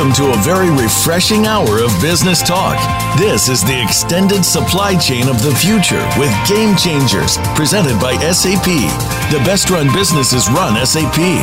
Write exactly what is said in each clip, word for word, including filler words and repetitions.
Welcome to a very refreshing hour of business talk. This is the extended supply chain of the future with Game Changers, presented by S A P. The best-run businesses run S A P.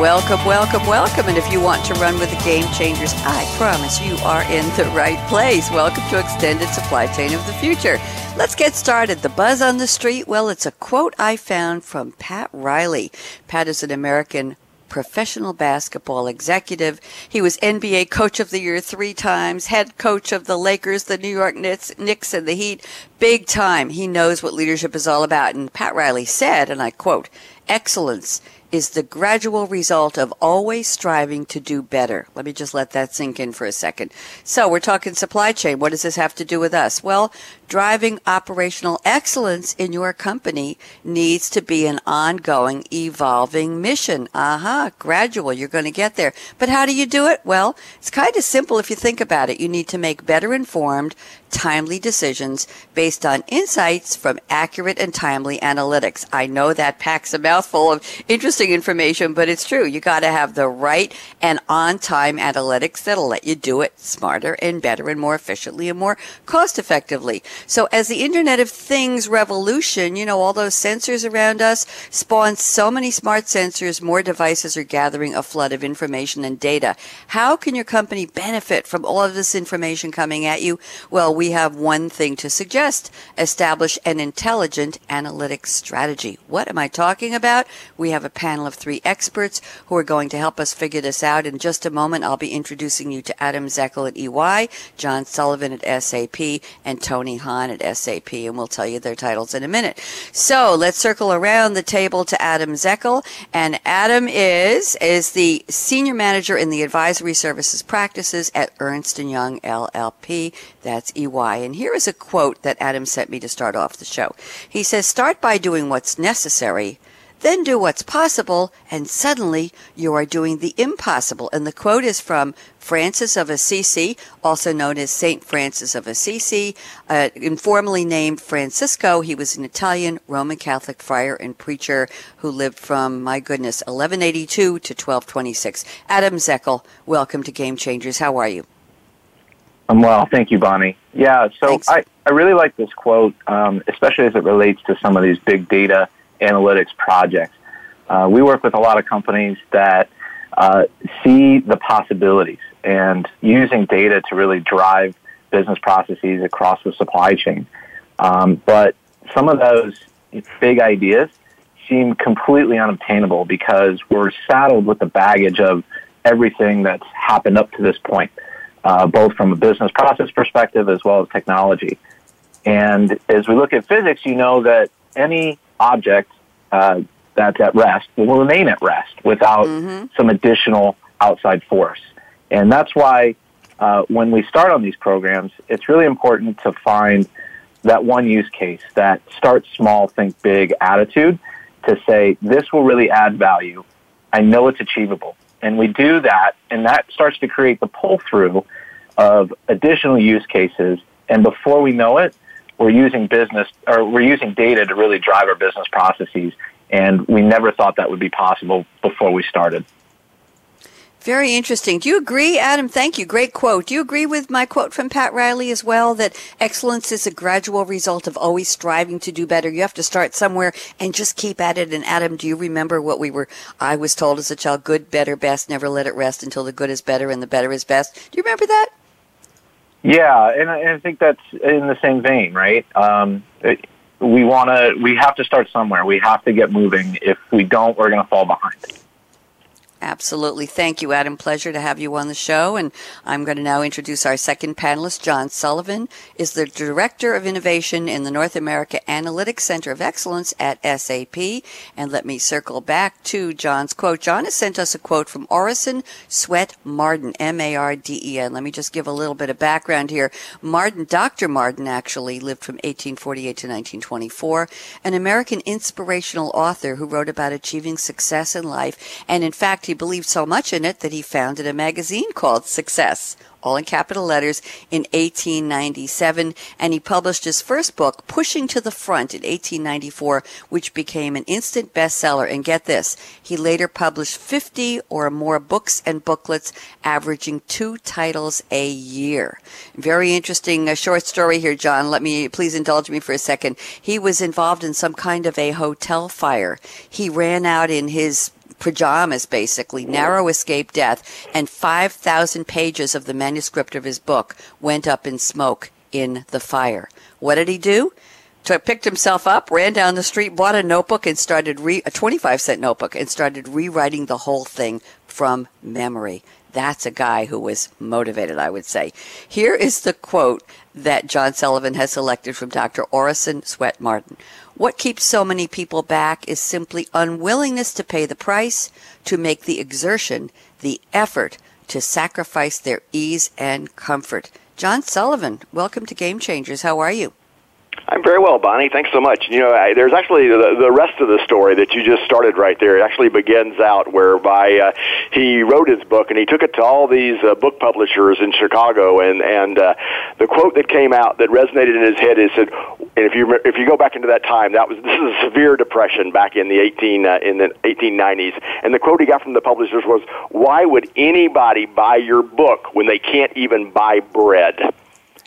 Welcome, welcome, welcome. And if you want to run with the Game Changers, I promise you are in the right place. Welcome to Extended Supply Chain of the Future. Let's get started. The buzz on the street, well, it's a quote I found from Pat Riley. Pat is an American professional basketball executive. He was N B A Coach of the Year three times, head coach of the Lakers, the New York Knicks, Knicks and the Heat. Big time. He knows what leadership is all about. And Pat Riley said, and I quote, "Excellence is the gradual result of always striving to do better." Let me just let that sink in for a second. So we're talking supply chain. What does this have to do with us? Well, driving operational excellence in your company needs to be an ongoing, evolving mission. Aha, uh-huh, gradual. You're going to get there. But how do you do it? Well, it's kind of simple if you think about it. You need to make better informed, timely decisions based on insights from accurate and timely analytics. I know that packs a mouthful of interesting information, but it's true. You got to have the right and on-time analytics that'll let you do it smarter and better and more efficiently and more cost-effectively. So as the Internet of Things revolution, you know, all those sensors around us spawn so many smart sensors, more devices are gathering a flood of information and data. How can your company benefit from all of this information coming at you? Well, we have one thing to suggest. Establish an intelligent analytics strategy. What am I talking about? We have a panel of three experts who are going to help us figure this out. In just a moment, I'll be introducing you to Adam Zekel at E Y, John Sullivan at S A P, and Tony Hahn at S A P, and we'll tell you their titles in a minute. So let's circle around the table to Adam Zekel, and Adam is, is the Senior Manager in the Advisory Services Practices at Ernst and Young L L P. That's E Y. And here is a quote that Adam sent me to start off the show. He says, "Start by doing what's necessary, then do what's possible, and suddenly you are doing the impossible." And the quote is from Francis of Assisi, also known as Saint Francis of Assisi, uh, informally named Francisco. He was an Italian Roman Catholic friar and preacher who lived from, my goodness, eleven eighty-two to twelve twenty-six. Adam Zekel, welcome to Game Changers. How are you? I'm well. Thank you, Bonnie. Yeah, so Thanks. I, I really like this quote, um, especially as it relates to some of these big data analytics projects. Uh, we work with a lot of companies that uh, see the possibilities and using data to really drive business processes across the supply chain. Um, but some of those big ideas seem completely unobtainable because we're saddled with the baggage of everything that's happened up to this point, uh, both from a business process perspective as well as technology. And as we look at physics, you know that any object uh, that's at rest will remain at rest without mm-hmm. some additional outside force. And that's why uh, when we start on these programs, it's really important to find that one use case, that start small, think big attitude to say, this will really add value. I know it's achievable. And we do that, and that starts to create the pull-through of additional use cases. And before we know it, we're using business, or we're using data to really drive our business processes, and we never thought that would be possible before we started. Very interesting. Do you agree, Adam? Thank you. Great quote. Do you agree with my quote from Pat Riley as well, that excellence is a gradual result of always striving to do better? You have to start somewhere and just keep at it. And Adam, do you remember what we were, I was told as a child, good, better, best, never let it rest until the good is better and the better is best. Do you remember that? Yeah, and I, and I think that's in the same vein, right? Um, it, we want to, we have to start somewhere. We have to get moving. If we don't, we're going to fall behind. Absolutely. Thank you, Adam. Pleasure to have you on the show. And I'm going to now introduce our second panelist. John Sullivan is the Director of Innovation in the North America Analytics Center of Excellence at S A P. And let me circle back to John's quote. John has sent us a quote from Orison Swett Marden, M A R D E N. Let me just give a little bit of background here. Marden, Doctor Marden, actually lived from eighteen forty-eight to nineteen twenty-four, an American inspirational author who wrote about achieving success in life. And in fact, he He believed so much in it that he founded a magazine called Success, all in capital letters, in eighteen ninety-seven, and he published his first book, Pushing to the Front, in eighteen ninety-four, which became an instant bestseller. And get this, he later published fifty or more books and booklets, averaging two titles a year. Very interesting uh, short story here, John. Let me, please indulge me for a second. He was involved in some kind of a hotel fire. He ran out in his pajamas, basically, narrow escape death, and five thousand pages of the manuscript of his book went up in smoke in the fire. What did he do? So he picked himself up, ran down the street, bought a notebook, and started re- a twenty-five cent notebook, and started rewriting the whole thing from memory. That's a guy who was motivated, I would say. Here is the quote that John Sullivan has selected from Doctor Orison Swett Marden. What keeps so many people back is simply unwillingness to pay the price, to make the exertion, the effort, to sacrifice their ease and comfort. John Sullivan, welcome to Game Changers. How are you? I'm very well, Bonnie. Thanks so much. You know, I, there's actually the, the rest of the story that you just started right there. It actually begins out whereby uh, he wrote his book, and he took it to all these uh, book publishers in Chicago. And and uh, the quote that came out that resonated in his head is said, and if you if you go back into that time, that was this is a severe depression back in the eighteen uh, in the eighteen nineties. And the quote he got from the publishers was, "Why would anybody buy your book when they can't even buy bread?"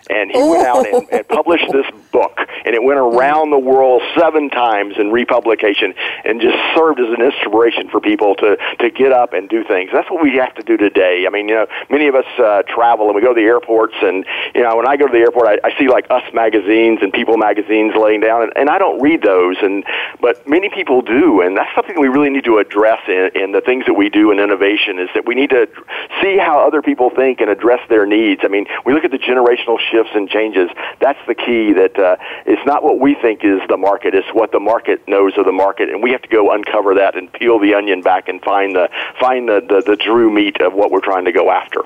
And he went out and, and published this book, and it went around the world seven times in republication and just served as an inspiration for people to, to get up and do things. That's what we have to do today. I mean, you know, many of us uh, travel, and we go to the airports, and, you know, when I go to the airport, I, I see, like, Us magazines and People magazines laying down, and, and I don't read those, and but many people do, and that's something we really need to address in, in the things that we do in innovation, is that we need to see how other people think and address their needs. I mean, we look at the generational shift. Shifts and changes. That's the key. That uh, it's not what we think is the market. It's what the market knows of the market, and we have to go uncover that and peel the onion back and find the find the the, the true meat of what we're trying to go after.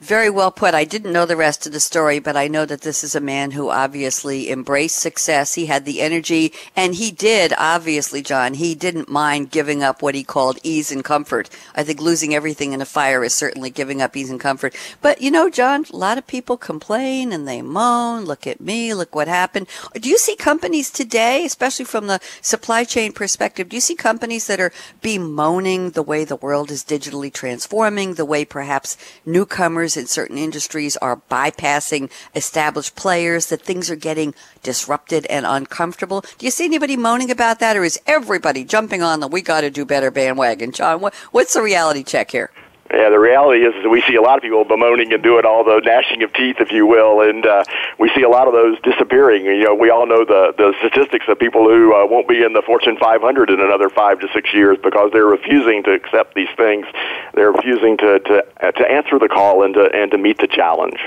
Very well put. I didn't know the rest of the story, but I know that this is a man who obviously embraced success. He had the energy, and he did, obviously, John, he didn't mind giving up what he called ease and comfort. I think losing everything in a fire is certainly giving up ease and comfort. But, you know, John, a lot of people complain and they moan, look at me, look what happened. Do you see companies today, especially from the supply chain perspective, do you see companies that are bemoaning the way the world is digitally transforming, the way perhaps newcomers in certain industries are bypassing established players, that things are getting disrupted and uncomfortable? Do you see anybody moaning about that, or is everybody jumping on the we got to do better bandwagon? John, what, what's the reality check here? Yeah, the reality is that we see a lot of people bemoaning and doing all the gnashing of teeth, if you will, and uh, we see a lot of those disappearing. You know, we all know the, the statistics of people who uh, won't be in the Fortune five hundred in another five to six years because they're refusing to accept these things. They're refusing to to, uh, to answer the call and to and to meet the challenge.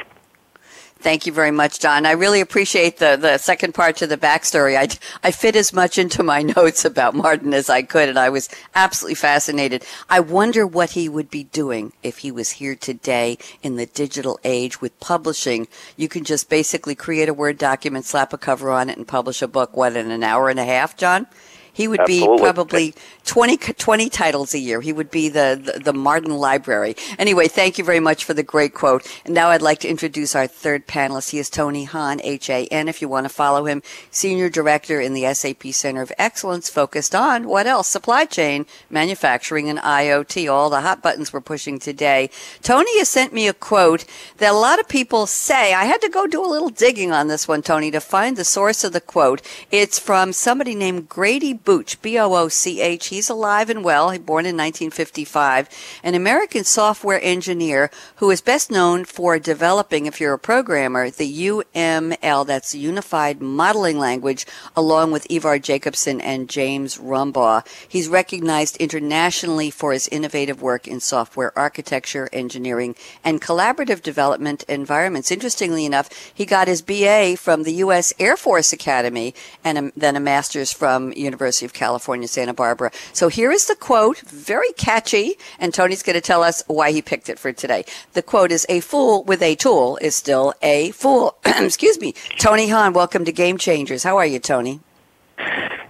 Thank you very much, John. I really appreciate the, the second part to the backstory. I, I fit as much into my notes about Marden as I could, and I was absolutely fascinated. I wonder what he would be doing if he was here today in the digital age with publishing. You can just basically create a Word document, slap a cover on it, and publish a book, what, in an hour and a half, John? He would Absolutely. be probably twenty, twenty titles a year. He would be the, the, the Marden Library. Anyway, thank you very much for the great quote. And now I'd like to introduce our third panelist. He is Tony Hahn, H A N, if you want to follow him, Senior Director in the S A P Center of Excellence, focused on, what else? Supply chain, manufacturing, and I O T, all the hot buttons we're pushing today. Tony has sent me a quote that a lot of people say. I had to go do a little digging on this one, Tony, to find the source of the quote. It's from somebody named Grady Booch, B O O C H. He's alive and well. He was born in nineteen fifty-five, an American software engineer who is best known for developing, if you're a programmer, the U M L, that's the Unified Modeling Language, along with Ivar Jacobson and James Rumbaugh. He's recognized internationally for his innovative work in software architecture, engineering, and collaborative development environments. Interestingly enough, he got his B A from the U S Air Force Academy and a, then a master's from University of California, Santa Barbara. So here is the quote, very catchy, and Tony's going to tell us why he picked it for today. The quote is, "A fool with a tool is still a fool." Excuse me. Tony Hahn, welcome to Game Changers. How are you, Tony?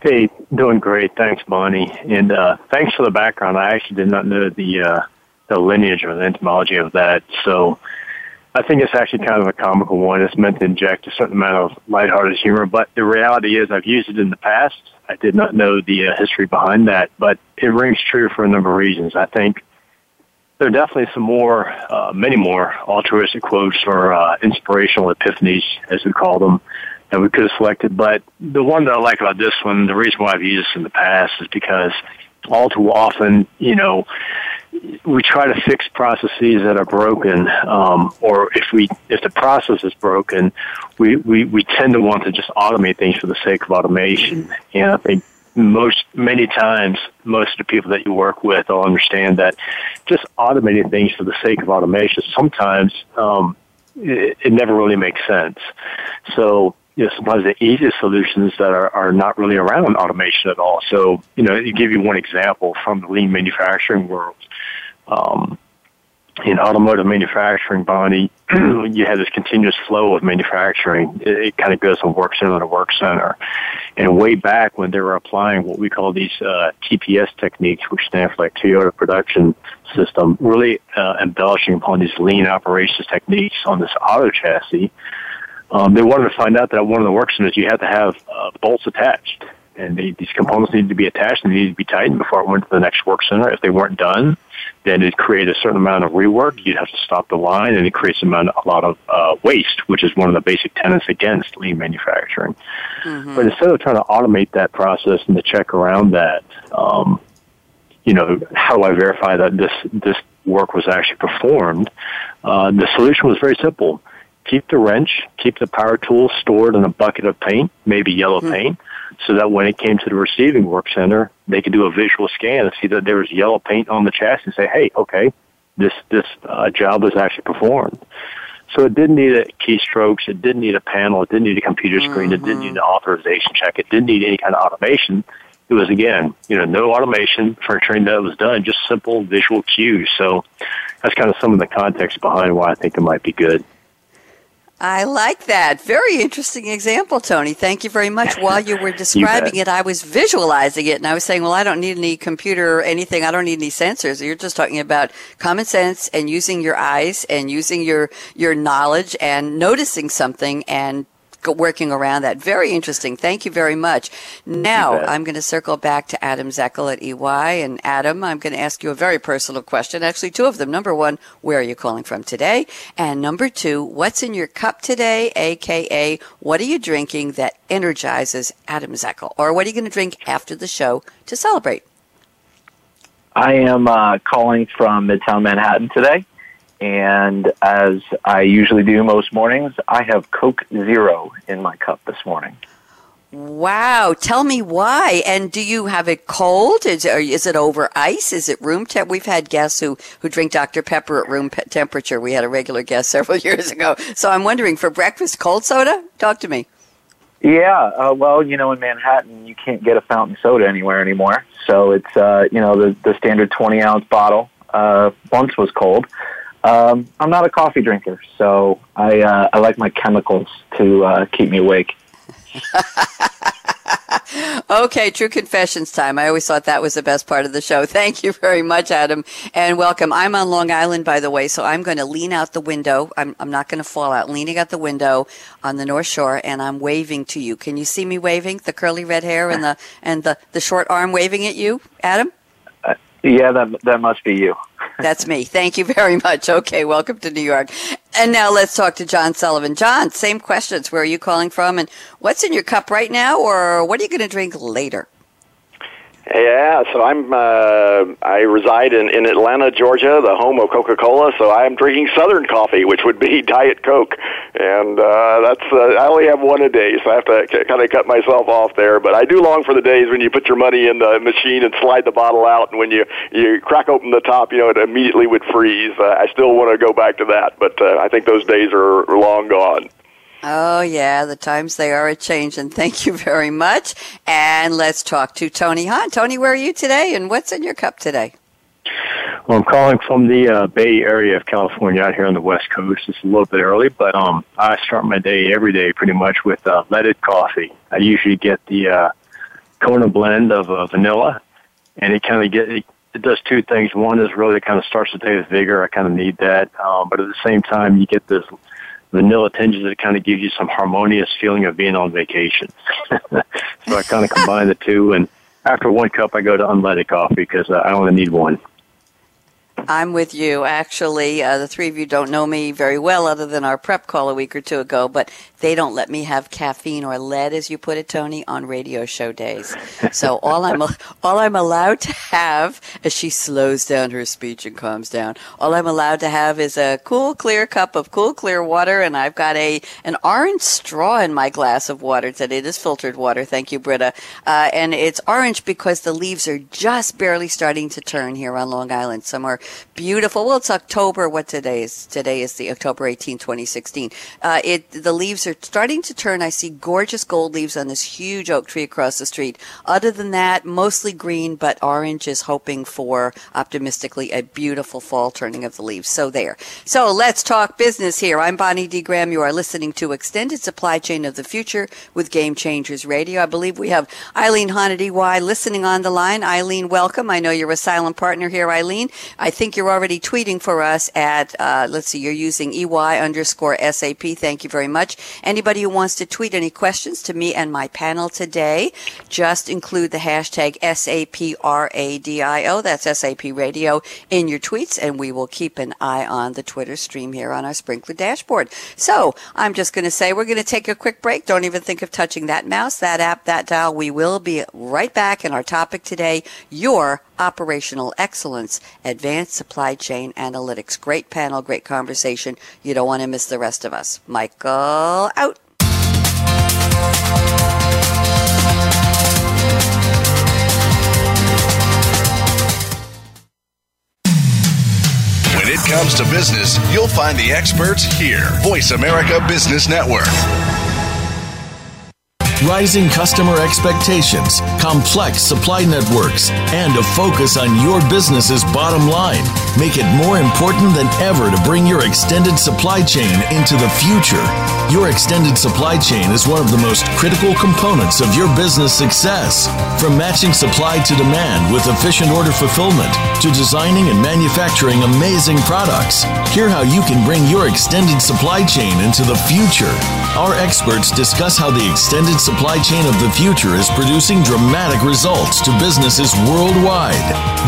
Hey, doing great. Thanks, Bonnie. And uh, thanks for the background. I actually did not know the uh, the lineage or the etymology of that. So I think it's actually kind of a comical one. It's meant to inject a certain amount of lighthearted humor, but the reality is I've used it in the past. I did not know the uh, history behind that, but it rings true for a number of reasons. I think there are definitely some more, uh, many more altruistic quotes or uh, inspirational epiphanies, as we call them, that we could have selected. But the one that I like about this one, the reason why I've used this in the past is because all too often, you know, we try to fix processes that are broken, um, or if we if the process is broken, we, we, we tend to want to just automate things for the sake of automation. And I think most many times, most of the people that you work with will understand that just automating things for the sake of automation sometimes um, it, it never really makes sense. So, you know, sometimes the easiest solutions that are, are not really around automation at all. So, you know, to give you one example from the lean manufacturing world, um, in automotive manufacturing, Bonnie, you have this continuous flow of manufacturing. It, it kind of goes from work center to work center. And way back when they were applying what we call these uh, T P S techniques, which stand for like Toyota Production System, really uh, embellishing upon these lean operations techniques on this auto chassis, Um, they wanted to find out that at one of the work centers you had to have uh, bolts attached, and they, these components needed to be attached and they needed to be tightened before it went to the next work center. If they weren't done, then it'd create a certain amount of rework. You'd have to stop the line, and it creates a lot of uh, waste, which is one of the basic tenets against lean manufacturing. Mm-hmm. But instead of trying to automate that process and to check around that, um, you know, how do I verify that this this work was actually performed? Uh, the solution was very simple. Keep the wrench, keep the power tool stored in a bucket of paint, maybe yellow mm-hmm. paint, so that when it came to the receiving work center, they could do a visual scan and see that there was yellow paint on the chassis and say, hey, okay, this, this uh, job was actually performed. So it didn't need a keystrokes, it didn't need a panel, it didn't need a computer screen, mm-hmm. it didn't need an authorization check, it didn't need any kind of automation. It was, again, you know, no automation for ensuring that it was done, just simple visual cues. So that's kind of some of the context behind why I think it might be good. I like that. Very interesting example, Tony. Thank you very much. While you were describing you it, I was visualizing it, and I was saying, well, I don't need any computer or anything. I don't need any sensors. You're just talking about common sense and using your eyes and using your, your knowledge and noticing something and working around that. Very interesting. Thank you very much. Now I'm going to circle back to Adam Zekel at E Y. And Adam, I'm going to ask you a very personal question, actually two of them. Number one, where are you calling from today? And number two, what's in your cup today, a k a what are you drinking that energizes Adam Zekel? Or what are you going to drink after the show to celebrate? I am uh, calling from Midtown Manhattan today. And as I usually do most mornings, I have Coke Zero in my cup this morning. Wow. Tell me why. And do you have it cold? Is, is it over ice? Is it room temp? We've had guests who, who drink Doctor Pepper at room pe- temperature. We had a regular guest several years ago. So I'm wondering, for breakfast, cold soda? Talk to me. Yeah. Uh, well, you know, in Manhattan, you can't get a fountain soda anywhere anymore. So it's, uh, you know, the, the standard twenty-ounce bottle uh, once was cold. Um, I'm not a coffee drinker, so I, uh, I like my chemicals to uh, keep me awake. Okay, true confessions time. I always thought that was the best part of the show. Thank you very much, Adam, and welcome. I'm on Long Island, by the way, so I'm going to lean out the window. I'm, I'm not going to fall out. Leaning out the window on the North Shore, and I'm waving to you. Can you see me waving? The curly red hair and the and the, the short arm waving at you, Adam? Uh, yeah, that that must be you. That's me. Thank you very much. Okay, welcome to New York. And now let's talk to John Sullivan. John, same questions. Where are you calling from? And what's in your cup right now, or what are you going to drink later? Yeah, so I'm. Uh, I reside in, in Atlanta, Georgia, the home of Coca-Cola. So I'm drinking Southern coffee, which would be Diet Coke, and uh, that's. Uh, I only have one a day, so I have to c- kind of cut myself off there. But I do long for the days when you put your money in the machine and slide the bottle out, and when you, you crack open the top, you know, it immediately would freeze. Uh, I still want to go back to that, but uh, I think those days are long gone. Oh, yeah, the times they are a-changing. Thank you very much. And let's talk to Tony Hahn. Tony, where are you today, and what's in your cup today? Well, I'm calling from the uh, Bay Area of California out here on the West Coast. It's a little bit early, but um, I start my day every day pretty much with uh, leaded coffee. I usually get the uh, Kona blend of uh, vanilla, and it kind of get it, it does two things. One is really kind of starts the day with vigor. I kind of need that, um, but at the same time, you get this vanilla tinges that kind of gives you some harmonious feeling of being on vacation. So I kind of combine the two, and after one cup, I go to unleaded coffee because uh, I only need one. I'm with you. Actually, uh, the three of you don't know me very well other than our prep call a week or two ago, but they don't let me have caffeine or lead, as you put it, Tony, on radio show days. So all I'm all I'm allowed to have, as she slows down her speech and calms down, all I'm allowed to have is a cool, clear cup of cool, clear water, and I've got a an orange straw in my glass of water today. It is filtered water. Thank you, Britta. Uh, and it's orange because the leaves are just barely starting to turn here on Long Island. Some are beautiful. Well, it's October. What today is? Today is the October eighteenth, twenty sixteen. Uh, it the leaves are starting to turn. I see gorgeous gold leaves on this huge oak tree across the street. Other than that, mostly green, but orange is hoping for, optimistically, a beautiful fall turning of the leaves. So there. So let's talk business here. I'm Bonnie D. Graham. You are listening to Extended Supply Chain of the Future with Game Changers Radio. I believe we have Eileen Hahn at E Y listening on the line. Eileen, welcome. I know you're a silent partner here, Eileen. I I think you're already tweeting for us at, uh, let's see, you're using E Y underscore S A P. Thank you very much. Anybody who wants to tweet any questions to me and my panel today, just include the hashtag S A P R A D I O. That's S A P Radio in your tweets, and we will keep an eye on the Twitter stream here on our Sprinkler dashboard. So I'm just going to say we're going to take a quick break. Don't even think of touching that mouse, that app, that dial. We will be right back in our topic today, your operational excellence, advanced supply chain analytics. Great panel, great conversation. You don't want to miss the rest of us. Michael, out. When it comes to business, you'll find the experts here. Voice America Business Network. Rising customer expectations, complex supply networks, and a focus on your business's bottom line make it more important than ever to bring your extended supply chain into the future. Your extended supply chain is one of the most critical components of your business success. From matching supply to demand with efficient order fulfillment to designing and manufacturing amazing products, hear how you can bring your extended supply chain into the future. Our experts discuss how the extended supply Supply Chain of the Future is producing dramatic results to businesses worldwide.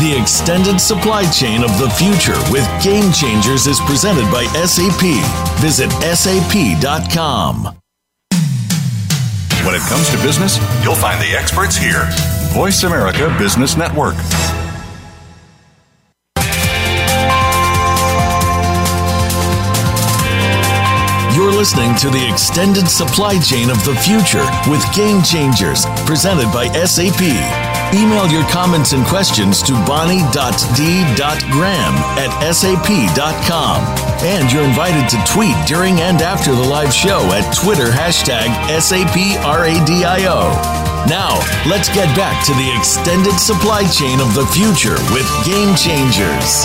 The Extended Supply Chain of the Future with Game Changers is presented by S A P. Visit S A P dot com. When it comes to business, you'll find the experts here. Voice America Business Network. You're listening to the Extended Supply Chain of the Future with Game Changers, presented by S A P. Email your comments and questions to bonnie dot d dot graham at S A P dot com. And you're invited to tweet during and after the live show at Twitter hashtag S A P R A D I O. Now, let's get back to the Extended Supply Chain of the Future with Game Changers.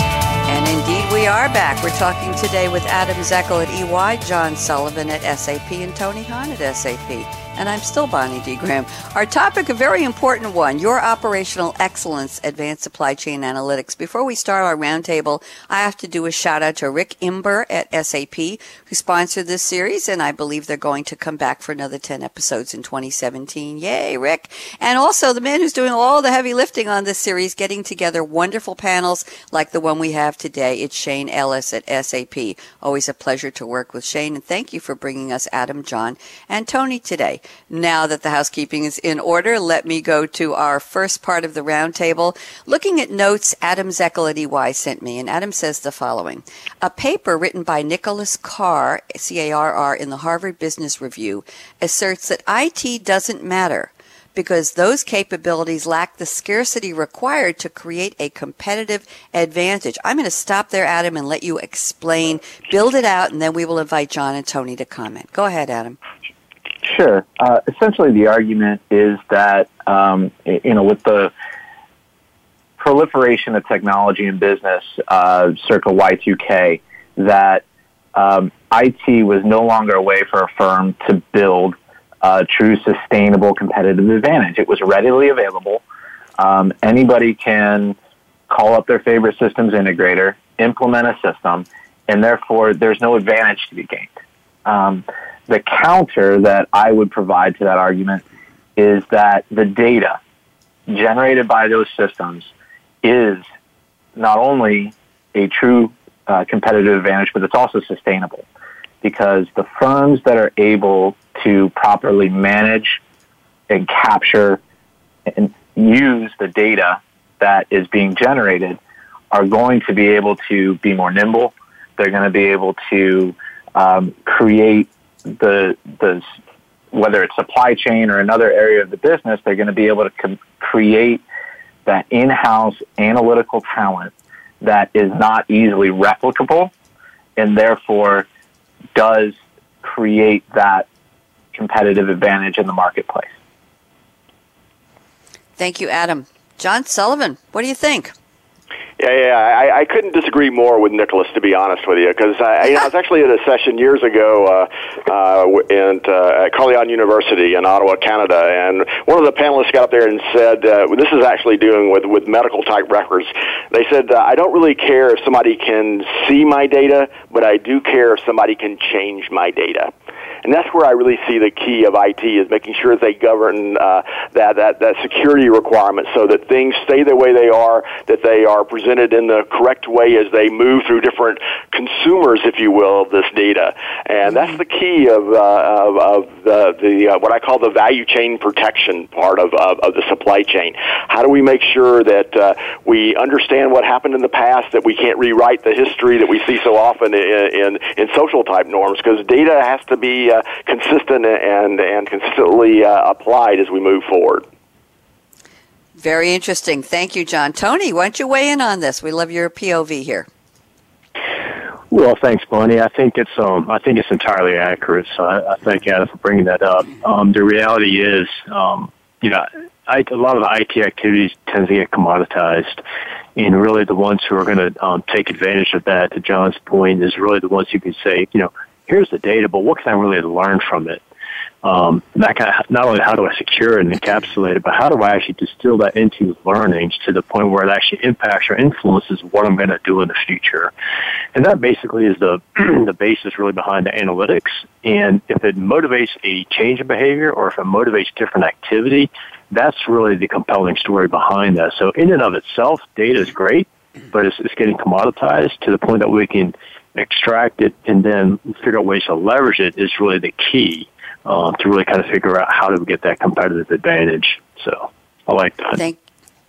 And indeed, we are back. We're talking today with Adam Zekel at E Y, John Sullivan at S A P, and Tony Hahn at S A P. And I'm still Bonnie D. Graham. Our topic, a very important one, your operational excellence, advanced supply chain analytics. Before we start our roundtable, I have to do a shout out to Rick Imber at S A P, who sponsored this series, and I believe they're going to come back for another ten episodes in twenty seventeen. Yay, Rick. And also the man who's doing all the heavy lifting on this series, getting together wonderful panels like the one we have today. It's Shane Ellis at S A P. Always a pleasure to work with Shane, and thank you for bringing us Adam, John, and Tony today. Now that the housekeeping is in order, let me go to our first part of the roundtable. Looking at notes Adam Zekel at E Y sent me, and Adam says the following. A paper written by Nicholas Carr, C A R R, in the Harvard Business Review asserts that I T doesn't matter, because those capabilities lack the scarcity required to create a competitive advantage. I'm going to stop there, Adam, and let you explain, build it out, and then we will invite John and Tony to comment. Go ahead, Adam. Sure. Uh, essentially, the argument is that, um, you know, with the proliferation of technology in business, uh, circa Y two K, that um, I T was no longer a way for a firm to build Uh, true sustainable competitive advantage. It was readily available. Um, anybody can call up their favorite systems integrator, implement a system, and therefore there's no advantage to be gained. Um, the counter that I would provide to that argument is that the data generated by those systems is not only a true uh, competitive advantage, but it's also sustainable, because the firms that are able to properly manage and capture and use the data that is being generated are going to be able to be more nimble. They're going to be able to um, create the, the, whether it's supply chain or another area of the business, they're going to be able to com- create that in-house analytical talent that is not easily replicable, and therefore does create that competitive advantage in the marketplace. Thank you, Adam. John Sullivan, what do you think? Yeah, yeah, I, I couldn't disagree more with Nicholas, to be honest with you, because I, you know, I was actually at a session years ago uh, uh, in, uh, at Carleon University in Ottawa, Canada, and one of the panelists got up there and said, uh, this is actually doing with, with medical-type records. They said, uh, I don't really care if somebody can see my data, but I do care if somebody can change my data. And that's where I really see the key of I T is making sure they govern uh, that, that, that security requirement so that things stay the way they are, that they are presented in the correct way as they move through different consumers, if you will, of this data. And that's the key of, uh, of, of the, the uh, what I call the value chain protection part of, of, of the supply chain. How do we make sure that uh, we understand what happened in the past, that we can't rewrite the history that we see so often in, in, in social type norms, because data has to be Uh, consistent and and consistently uh, applied as we move forward. Very interesting. Thank you, John. Tony, why don't you weigh in on this? We love your P O V here. Well, thanks, Bonnie. I think it's um I think it's entirely accurate. So I, I thank Adam for bringing that up. Um, the reality is, um, you know, I, a lot of the I T activities tend to get commoditized, and really the ones who are going to um, take advantage of that, to John's point, is really the ones who can say, you know, here's the data, but what can I really learn from it? Um, that kind of, not only how do I secure it and encapsulate it, but how do I actually distill that into learnings to the point where it actually impacts or influences what I'm going to do in the future? And that basically is the the basis really behind the analytics. And if it motivates a change in behavior, or if it motivates different activity, that's really the compelling story behind that. So in and of itself, data is great, but it's, it's getting commoditized to the point that we can extract it and then figure out ways to leverage it is really the key uh, to really kind of figure out how do we get that competitive advantage. So I like that. Thank,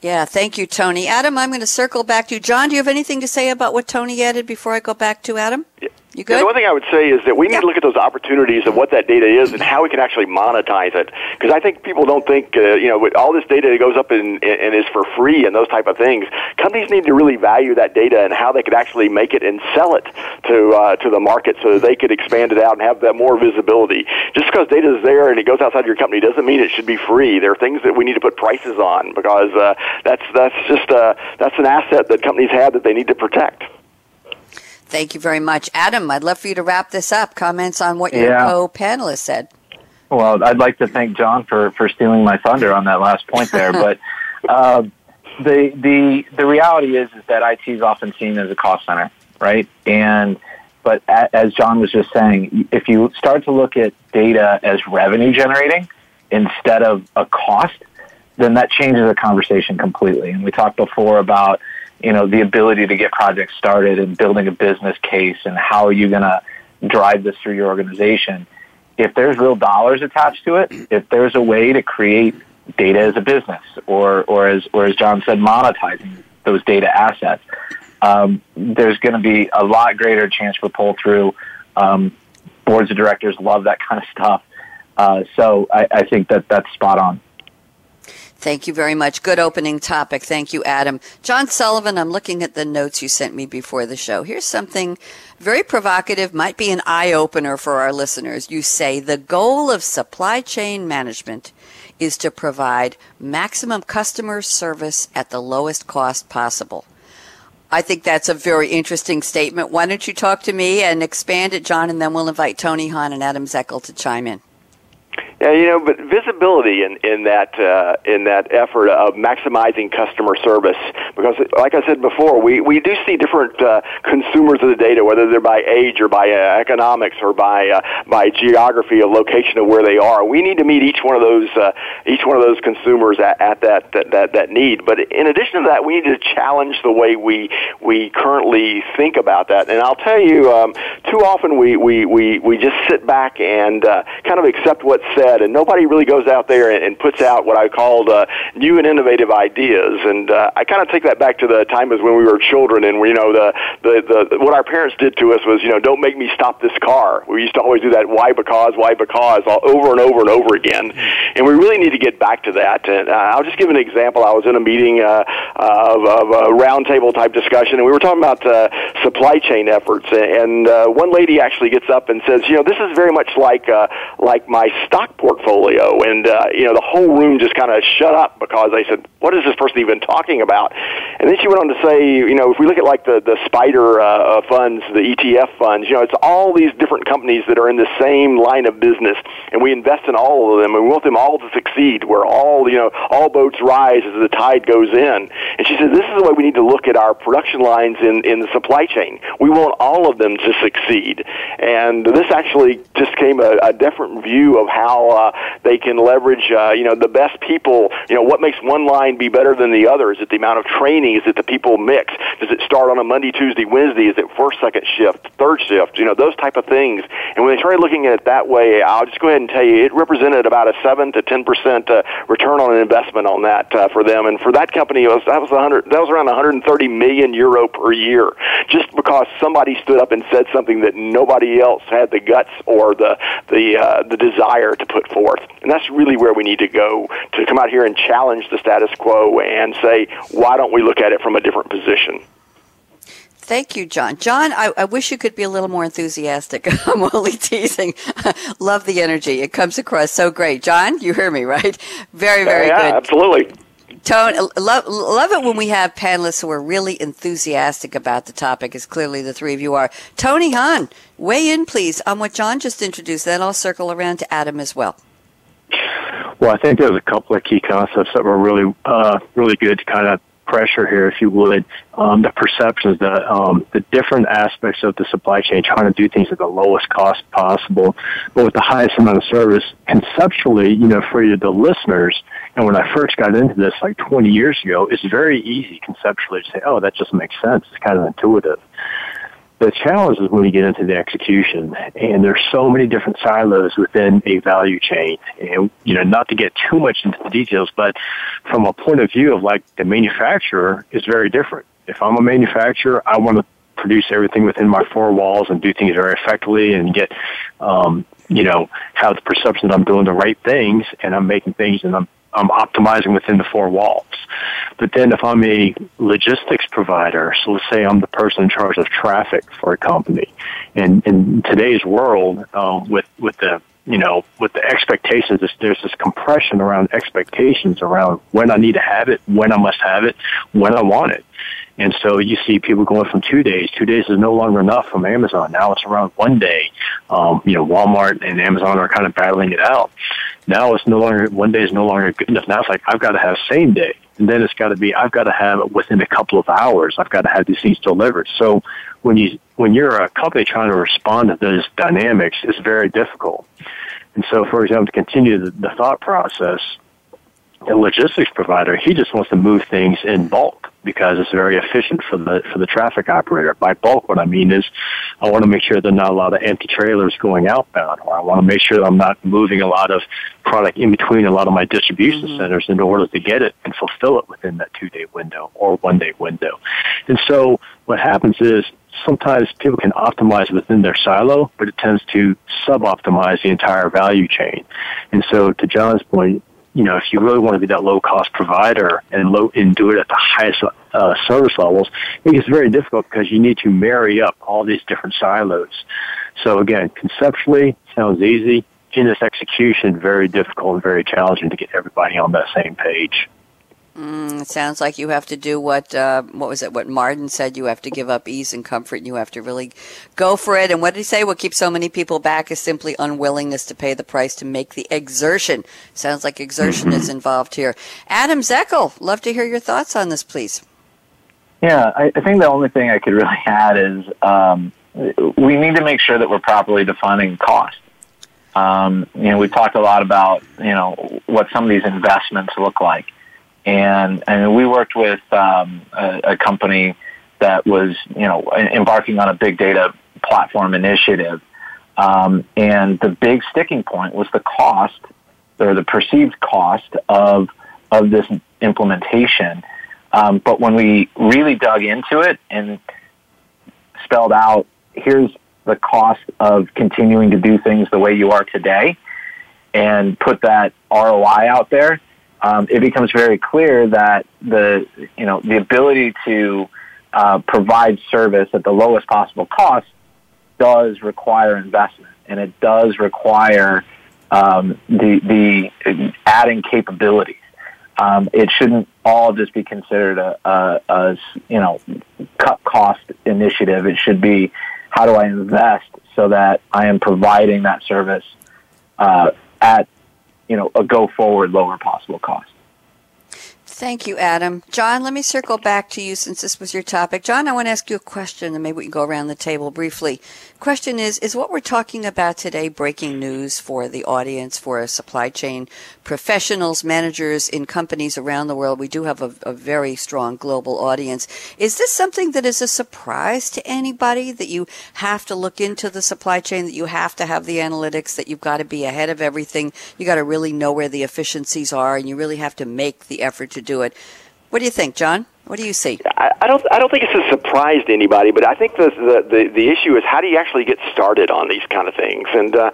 yeah, thank you, Tony. Adam, I'm going to circle back to you. John, do you have anything to say about what Tony added before I go back to Adam? Yeah. You good? Yeah, the one thing I would say is that we need yeah. to look at those opportunities of what that data is and how we can actually monetize it. Because I think people don't think, uh, you know, with all this data that goes up and, and is for free and those type of things, companies need to really value that data and how they could actually make it and sell it to uh, to the market so that they could expand it out and have that more visibility. Just because data is there and it goes outside your company doesn't mean it should be free. There are things that we need to put prices on, because uh, that's that's just uh, that's an asset that companies have that they need to protect. Thank you very much. Adam, I'd love for you to wrap this up. Comments on what your yeah. co-panelist said. Well, I'd like to thank John for, for stealing my thunder on that last point there. But uh, the the the reality is, is that I T is often seen as a cost center, right? And but a, as John was just saying, if you start to look at data as revenue generating instead of a cost, then that changes the conversation completely. And we talked before about you know, the ability to get projects started and building a business case and how are you going to drive this through your organization. If there's real dollars attached to it, if there's a way to create data as a business or, or as, or as John said, monetizing those data assets, um, there's going to be a lot greater chance for pull through. Um, boards of directors love that kind of stuff. Uh, so I, I think that that's spot on. Thank you very much. Good opening topic. Thank you, Adam. John Sullivan, I'm looking at the notes you sent me before the show. Here's something very provocative, might be an eye-opener for our listeners. You say the goal of supply chain management is to provide maximum customer service at the lowest cost possible. I think that's a very interesting statement. Why don't you talk to me and expand it, John, and then we'll invite Tony Hahn and Adam Zekel to chime in. Yeah, you know, but visibility in in that uh, in that effort of maximizing customer service, because, like I said before, we, we do see different uh, consumers of the data, whether they're by age or by uh, economics or by uh, by geography or location of where they are. We need to meet each one of those uh, each one of those consumers at, at that, that that that need. But in addition to that, we need to challenge the way we we currently think about that. And I'll tell you, um, too often we, we we we just sit back and uh, kind of accept what's said. And nobody really goes out there and, and puts out what I called uh, new and innovative ideas. And uh, I kind of take that back to the time as when we were children, and we, you know, the, the the what our parents did to us was, you know, don't make me stop this car. We used to always do that. Why because? Why because? All over and over and over again. And we really need to get back to that. And uh, I'll just give an example. I was in a meeting uh, of, of a roundtable type discussion, and we were talking about uh, supply chain efforts. And uh, one lady actually gets up and says, you know, this is very much like uh, like my stock portfolio, and uh, you know, the whole room just kind of shut up because they said, "What is this person even talking about?" And then she went on to say, you know, if we look at like the the spider uh, funds, the E T F funds, you know, it's all these different companies that are in the same line of business, and we invest in all of them, and we want them all to succeed. Where all you know, all boats rise as the tide goes in. And she said, "This is the way we need to look at our production lines in in the supply chain. We want all of them to succeed." And this actually just came a, a different view of how. Uh, they can leverage, uh, you know, the best people. You know, what makes one line be better than the other? Is it the amount of training? Is it the people mix? Does it start on a Monday, Tuesday, Wednesday? Is it first, second shift, third shift? You know, those type of things. And when they started looking at it that way, I'll just go ahead and tell you, it represented about a seven to ten percent uh, return on investment on that uh, for them. And for that company, it was that was one hundred, that was around one hundred thirty million euro per year, just because somebody stood up and said something that nobody else had the guts or the the uh, the desire to put forth. And that's really where we need to go, to come out here and challenge the status quo and say, why don't we look at it from a different position? Thank you, John. John, I, I wish you could be a little more enthusiastic. I'm only teasing. Love the energy. It comes across so great. John, you hear me, right? Very, very yeah, good. Yeah, absolutely. Tone, love, love it when we have panelists who are really enthusiastic about the topic, as clearly the three of you are. Tony Hahn, weigh in, please, on what John just introduced, then I'll circle around to Adam as well. Well, I think there's a couple of key concepts that were really, uh, really good to kind of pressure here, if you would. Um, the perceptions, the, um, the different aspects of the supply chain, trying to do things at the lowest cost possible, but with the highest amount of service. Conceptually, you know, for the listeners, and when I first got into this like twenty years ago, it's very easy conceptually to say, oh, that just makes sense. It's kind of intuitive. The challenge is when you get into the execution, and there's so many different silos within a value chain. And, you know, not to get too much into the details, but from a point of view of like the manufacturer is very different. If I'm a manufacturer, I want to produce everything within my four walls and do things very effectively and get, um, you know, have the perception that I'm doing the right things and I'm making things and I'm I'm optimizing within the four walls. But then if I'm a logistics provider, so let's say I'm the person in charge of traffic for a company. And in today's world, uh, with, with the, you know, with the expectations, there's this compression around expectations around when I need to have it, when I must have it, when I want it. And so you see people going from two days. Two days is no longer enough from Amazon. Now it's around one day. Um, you know, Walmart and Amazon are kind of battling it out. Now it's no longer, one day is no longer good enough. Now it's like, I've got to have same day. And then it's got to be, I've got to have it within a couple of hours. I've got to have these things delivered. So when you, when you're a company trying to respond to those dynamics, it's very difficult. And so, for example, to continue the, the thought process, the logistics provider, he just wants to move things in bulk. because it's very efficient for the for the traffic operator. By bulk, what I mean is I want to make sure there are not a lot of empty trailers going outbound, or I want to make sure that I'm not moving a lot of product in between a lot of my distribution mm-hmm. centers in order to get it and fulfill it within that two-day window or one-day window. And so what happens is sometimes people can optimize within their silo, but it tends to sub-optimize the entire value chain. And so to John's point, you know, if you really want to be that low-cost provider and low and do it at the highest uh, service levels, it gets very difficult because you need to marry up all these different silos. So again, conceptually, sounds easy. In this execution, very difficult and very challenging to get everybody on that same page. Mm, it sounds like you have to do what, uh, what was it, what Martin said, you have to give up ease and comfort and you have to really go for it. And what did he say? What keeps so many people back is simply unwillingness to pay the price to make the exertion. Sounds like exertion mm-hmm. is involved here. Adam Zekel, love to hear your thoughts on this, please. Yeah, I, I think the only thing I could really add is um, we need to make sure that we're properly defining cost. Um, you know, we've talked a lot about, you know, what some of these investments look like. And, and we worked with um, a, a company that was, you know, embarking on a big data platform initiative. Um, and the big sticking point was the cost, or the perceived cost of of this implementation. Um, but when we really dug into it and spelled out, here's the cost of continuing to do things the way you are today, and put that R O I out there. Um, it becomes very clear that the you know the ability to uh, provide service at the lowest possible cost does require investment, and it does require um, the the adding capabilities. Um, it shouldn't all just be considered a, a, a you know cut cost initiative. It should be, how do I invest so that I am providing that service uh, at you know, a go-forward lower possible cost. Thank you, Adam. John, let me circle back to you since this was your topic. John, I want to ask you a question, and maybe we can go around the table briefly. Question is, is what we're talking about today breaking news for the audience, for supply chain professionals, managers in companies around the world? We do have a, a very strong global audience. Is this something that is a surprise to anybody, that you have to look into the supply chain, that you have to have the analytics, that you've got to be ahead of everything, you got to really know where the efficiencies are, and you really have to make the effort to do it? What do you think, John? What do you see? I, I don't. I don't think it's a surprise to anybody, but I think the the, the the issue is, how do you actually get started on these kind of things? And uh,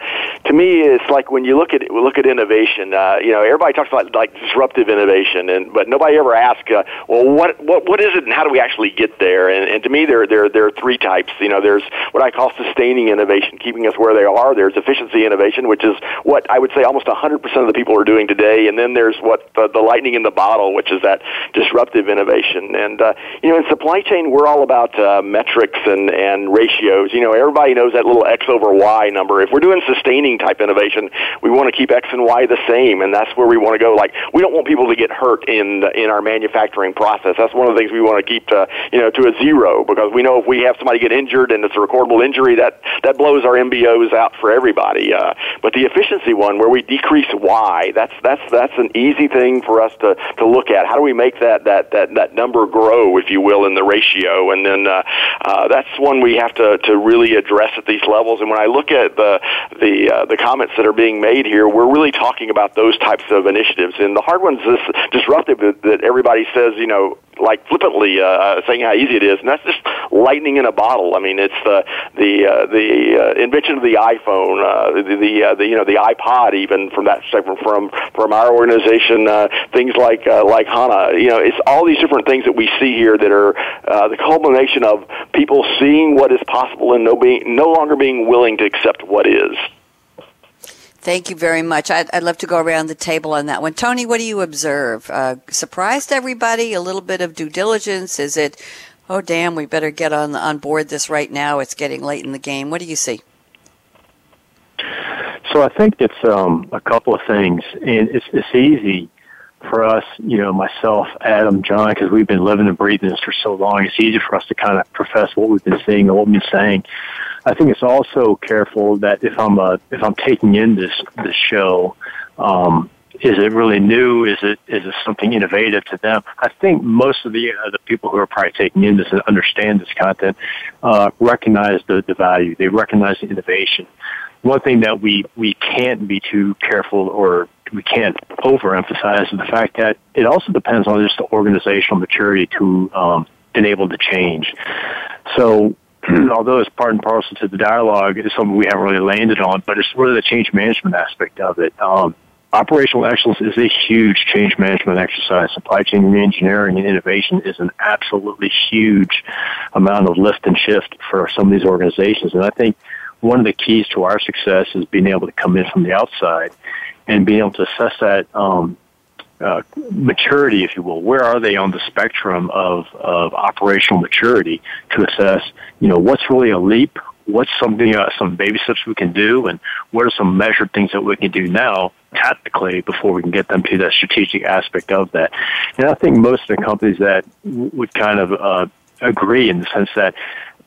to me, it's like when you look at look at innovation. Uh, you know, everybody talks about like disruptive innovation, and but nobody ever asks, uh, well, what what what is it, and how do we actually get there? And, and to me, there there there are three types. You know, there's what I call sustaining innovation, keeping us where they are. There's efficiency innovation, which is what I would say almost one hundred percent of the people are doing today. And then there's what the, the lightning in the bottle, which is that disruptive innovation. And, uh, you know, in supply chain, we're all about uh, metrics and, and ratios. You know, everybody knows that little X over Y number. If we're doing sustaining type innovation, we want to keep X and Y the same, and that's where we want to go. Like, we don't want people to get hurt in in our manufacturing process. That's one of the things we want to keep, to, you know, to a zero, because we know if we have somebody get injured and it's a recordable injury, that, that blows our M B Os out for everybody. Uh, but the efficiency one, where we decrease Y, that's that's that's an easy thing for us to, to look at. How do we make that that that, that number grow, if you will, in the ratio? And then uh, uh, that's one we have to, to really address at these levels. And when I look at the the, uh, the comments that are being made here, we're really talking about those types of initiatives. And the hard one's this disruptive that, that everybody says, you know, like flippantly uh, saying how easy it is, and that's just lightning in a bottle. I mean, it's the the uh, the uh, invention of the iPhone, uh, the the, uh, the you know the iPod, even from that segment from from our organization, uh, things like uh, like HANA. You know, it's all these different things that we see here that are uh, the culmination of people seeing what is possible and no being no longer being willing to accept what is. Thank you very much. I'd, I'd love to go around the table on that one. Tony, what do you observe? Uh, surprised everybody? A little bit of due diligence? Is it, oh, damn, we better get on on board this right now. It's getting late in the game. What do you see? So I think it's um, a couple of things. And it's, it's easy for us, you know, myself, Adam, John, because we've been living and breathing this for so long. It's easy for us to kind of profess what we've been seeing and what we've been saying. I think it's also careful that if I'm a, if I'm taking in this this show, um, is it really new? Is it is it something innovative to them? I think most of the uh, the people who are probably taking in this and understand this content uh, recognize the, the value. They recognize the innovation. One thing that we, we can't be too careful or we can't overemphasize is the fact that it also depends on just the organizational maturity to um, enable the change. So although it's part and parcel to the dialogue, it's something we haven't really landed on, but it's really the change management aspect of it. Um, Operational excellence is a huge change management exercise. Supply chain engineering and innovation is an absolutely huge amount of lift and shift for some of these organizations. And I think one of the keys to our success is being able to come in from the outside and being able to assess that um, uh, maturity, if you will. Where are they on the spectrum of, of operational maturity to assess, you know, what's really a leap, what's something, uh, some baby steps we can do, and what are some measured things that we can do now tactically before we can get them to that strategic aspect of that. And I think most of the companies that w- would kind of uh, agree in the sense that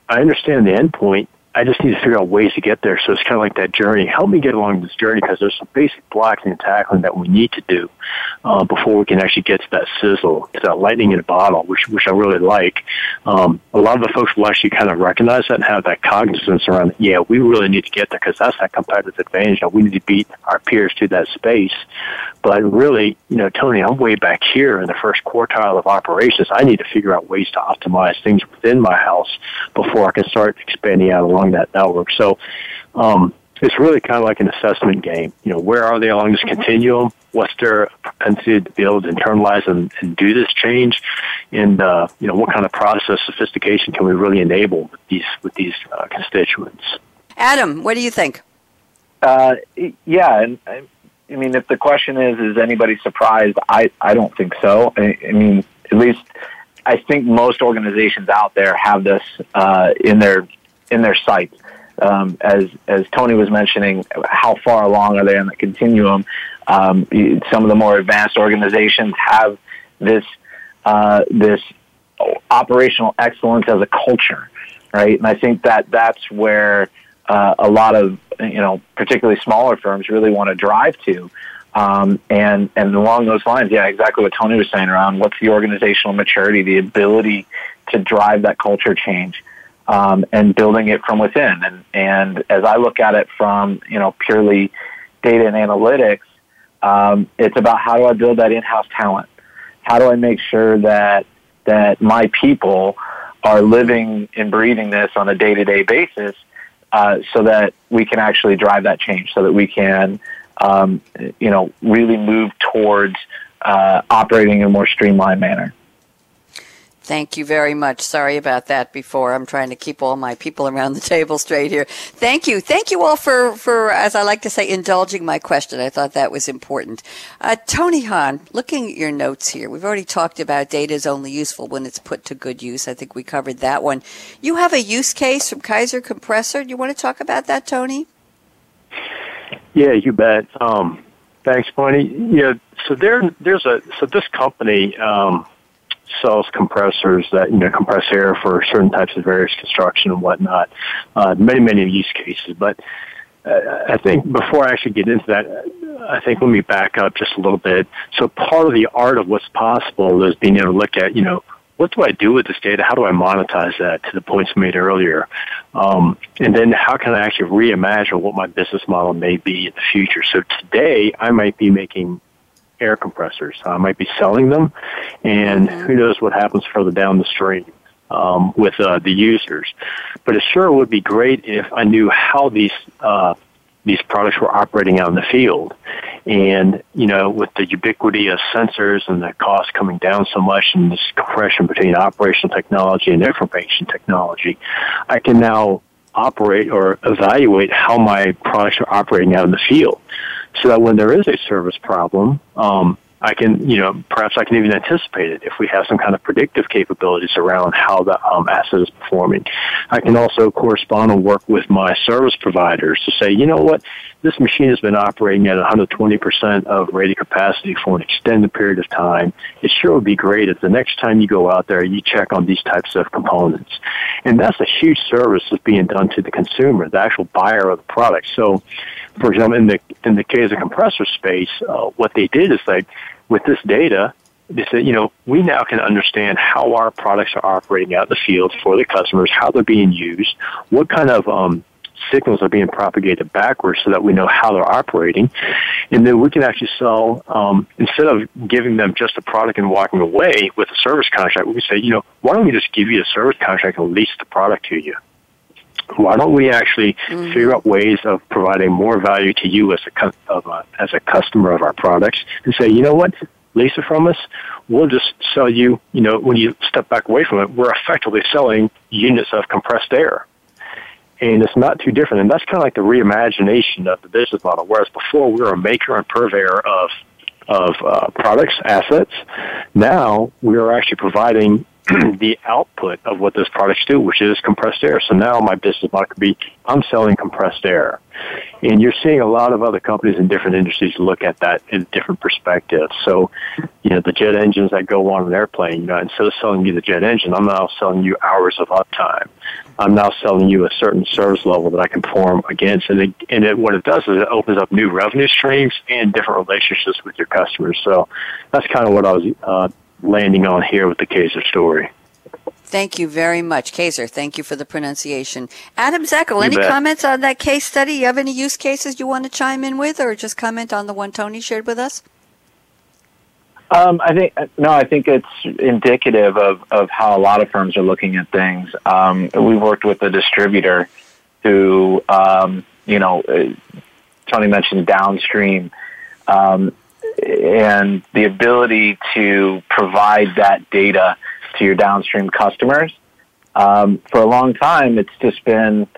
I understand the end point, I just need to figure out ways to get there. So it's kind of like that journey. Help me get along this journey because there's some basic blocking and tackling that we need to do uh, before we can actually get to that sizzle, to that lightning in a bottle, which which I really like. Um, a lot of the folks will actually kind of recognize that and have that cognizance around, yeah, we really need to get there because that's that competitive advantage. Now, we need to beat our peers to that space. But really, you know, Tony, I'm way back here in the first quartile of operations. I need to figure out ways to optimize things within my house before I can start expanding out along that network. So um, it's really kind of like an assessment game. You know, where are they along this continuum? What's their propensity to be able to internalize and, and do this change? And uh, you know, what kind of process sophistication can we really enable with these with these uh, constituents? Adam, what do you think? Uh, yeah, and I, I mean, if the question is, is anybody surprised? I I don't think so. I, I mean, at least I think most organizations out there have this uh, in their in their sights. Um, as, as Tony was mentioning, how far along are they on the continuum? Um, some of the more advanced organizations have this, uh, this operational excellence as a culture, right? And I think that that's where, uh, a lot of, you know, particularly smaller firms really want to drive to. Um, and, and along those lines, yeah, exactly what Tony was saying around what's the organizational maturity, the ability to drive that culture change. Um, and building it from within. And, and as I look at it from, you know, purely data and analytics, um, it's about how do I build that in-house talent? How do I make sure that, that my people are living and breathing this on a day-to-day basis, uh, so that we can actually drive that change, so that we can, um, you know, really move towards, uh, operating in a more streamlined manner. Thank you very much. Sorry about that before. I'm trying to keep all my people around the table straight here. Thank you. Thank you all for, for as I like to say, indulging my question. I thought that was important. Uh, Tony Hahn, looking at your notes here, we've already talked about data is only useful when it's put to good use. I think we covered that one. You have a use case from Kaiser Compressor. Do you want to talk about that, Tony? Yeah, you bet. Um, thanks, Bonnie. Yeah, so there, there's a, so this company, um, sells compressors that, you know, compress air for certain types of various construction and whatnot, uh, many, many use cases. But uh, I think before I actually get into that, I think let me back up just a little bit. So part of the art of what's possible is being able to look at, you know, what do I do with this data? How do I monetize that to the points made earlier? Um, and then how can I actually reimagine what my business model may be in the future? So today I might be making air compressors. I might be selling them, and who knows what happens further down the stream um, with uh, the users. But it sure would be great if I knew how these uh, these products were operating out in the field. And, you know, with the ubiquity of sensors and the cost coming down so much and this compression between operational technology and information technology, I can now operate or evaluate how my products are operating out in the field. So that when there is a service problem, um, I can, you know, perhaps I can even anticipate it if we have some kind of predictive capabilities around how the um, asset is performing. I can also correspond and work with my service providers to say, you know what, this machine has been operating at one hundred twenty percent of rated capacity for an extended period of time. It sure would be great if the next time you go out there, you check on these types of components. And that's a huge service that's being done to the consumer, the actual buyer of the product. So, for example, in the in the case of compressor space, uh, what they did is like, with this data, they said, you know, we now can understand how our products are operating out in the field for the customers, how they're being used, what kind of um, signals are being propagated backwards so that we know how they're operating. And then we can actually sell, um, instead of giving them just a product and walking away with a service contract, we can say, you know, why don't we just give you a service contract and lease the product to you? Why don't we actually mm. figure out ways of providing more value to you as a, of a, as a customer of our products and say, you know what, lease it from us, we'll just sell you, you know, when you step back away from it, we're effectively selling units of compressed air. And it's not too different. And that's kind of like the reimagination of the business model, whereas before we were a maker and purveyor of of uh, products, assets. Now we are actually providing the output of what those products do, which is compressed air. So now my business model could be, I'm selling compressed air. And you're seeing a lot of other companies in different industries look at that in different perspectives. So, you know, the jet engines that go on an airplane, you know, instead of selling you the jet engine, I'm now selling you hours of uptime. I'm now selling you a certain service level that I can perform against. And, it, and it, what it does is it opens up new revenue streams and different relationships with your customers. So that's kind of what I was uh, landing on here with the Kaiser story. Thank you very much, Kaiser. Thank you for the pronunciation. Adam Zekel, any comments on that case study? You have any use cases you want to chime in with, or just comment on the one Tony shared with us? Um, I think no. I think it's indicative of of how a lot of firms are looking at things. Um, we worked with a distributor who, um, you know, Tony mentioned downstream. Um, And the ability to provide that data to your downstream customers. Um, for a long time, it's just been,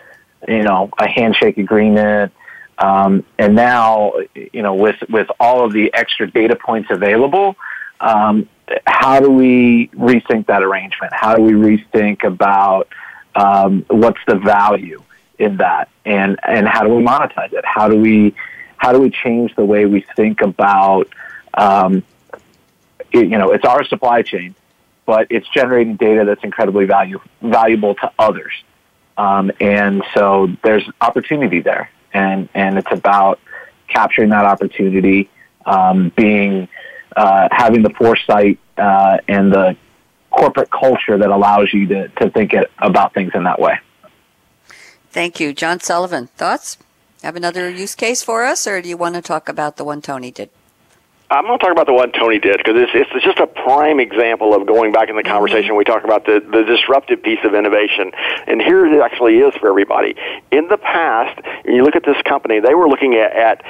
you know, a handshake agreement. Um, and now, you know, with, with all of the extra data points available, um, how do we rethink that arrangement? How do we rethink about um, what's the value in that? And, and how do we monetize it? How do we... How do we change the way we think about, um, it, you know, it's our supply chain, but it's generating data that's incredibly value, valuable to others. Um, and so there's opportunity there. And, and it's about capturing that opportunity, um, being, uh, having the foresight uh, and the corporate culture that allows you to, to think it, about things in that way. Thank you. John Sullivan, thoughts? Have another use case for us, or do you want to talk about the one Tony did? I'm going to talk about the one Tony did because it's, it's just a prime example of going back in the conversation. We talk about the, the disruptive piece of innovation, and here it actually is for everybody. In the past, when you look at this company, they were looking at, at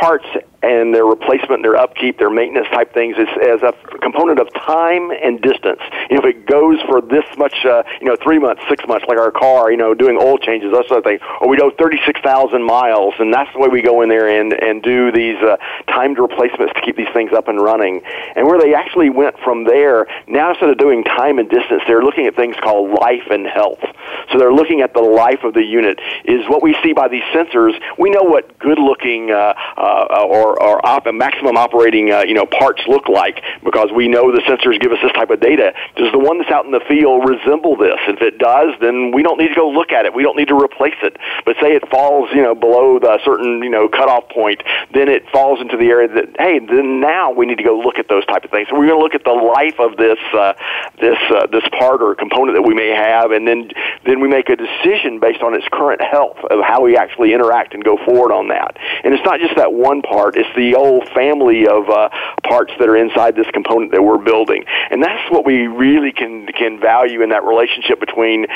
parts and their replacement, their upkeep, their maintenance type things is, as a component of time and distance. You know, if it goes for this much, uh, you know, three months, six months, like our car, you know, doing oil changes, that sort of thing, or we go thirty-six thousand miles, and that's the way we go in there and, and do these uh, timed replacements to keep these things up and running. And where they actually went from there, now instead of doing time and distance, they're looking at things called life and health. So they're looking at the life of the unit. Is what we see by these sensors, we know what good-looking uh, uh, or or op- maximum operating, uh, you know, parts look like because we know the sensors give us this type of data. Does the one that's out in the field resemble this? If it does, then we don't need to go look at it. We don't need to replace it. But say it falls, you know, below the certain, you know, cutoff point, then it falls into the area that, hey, then now we need to go look at those type of things. So we're going to look at the life of this uh, this uh, this part or component that we may have, and then then we make a decision based on its current health of how we actually interact and go forward on that. And it's not just that one part. It's the old family of uh, parts that are inside this component that we're building. And that's what we really can can value in that relationship between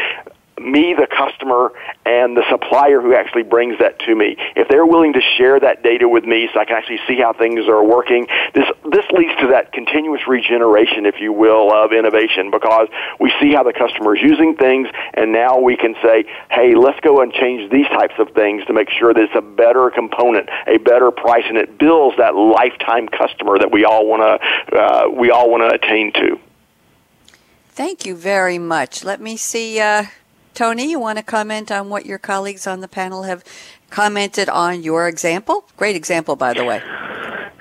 me, the customer, and the supplier who actually brings that to me. If they're willing to share that data with me so I can actually see how things are working, this this leads to that continuous regeneration, if you will, of innovation, because we see how the customer is using things, and now we can say, hey, let's go and change these types of things to make sure that it's a better component, a better price, and it builds that lifetime customer that we all want to uh, we all want to attain to. Thank you very much. Let me see, uh, Tony, you want to comment on what your colleagues on the panel have commented on your example? Great example, by the way.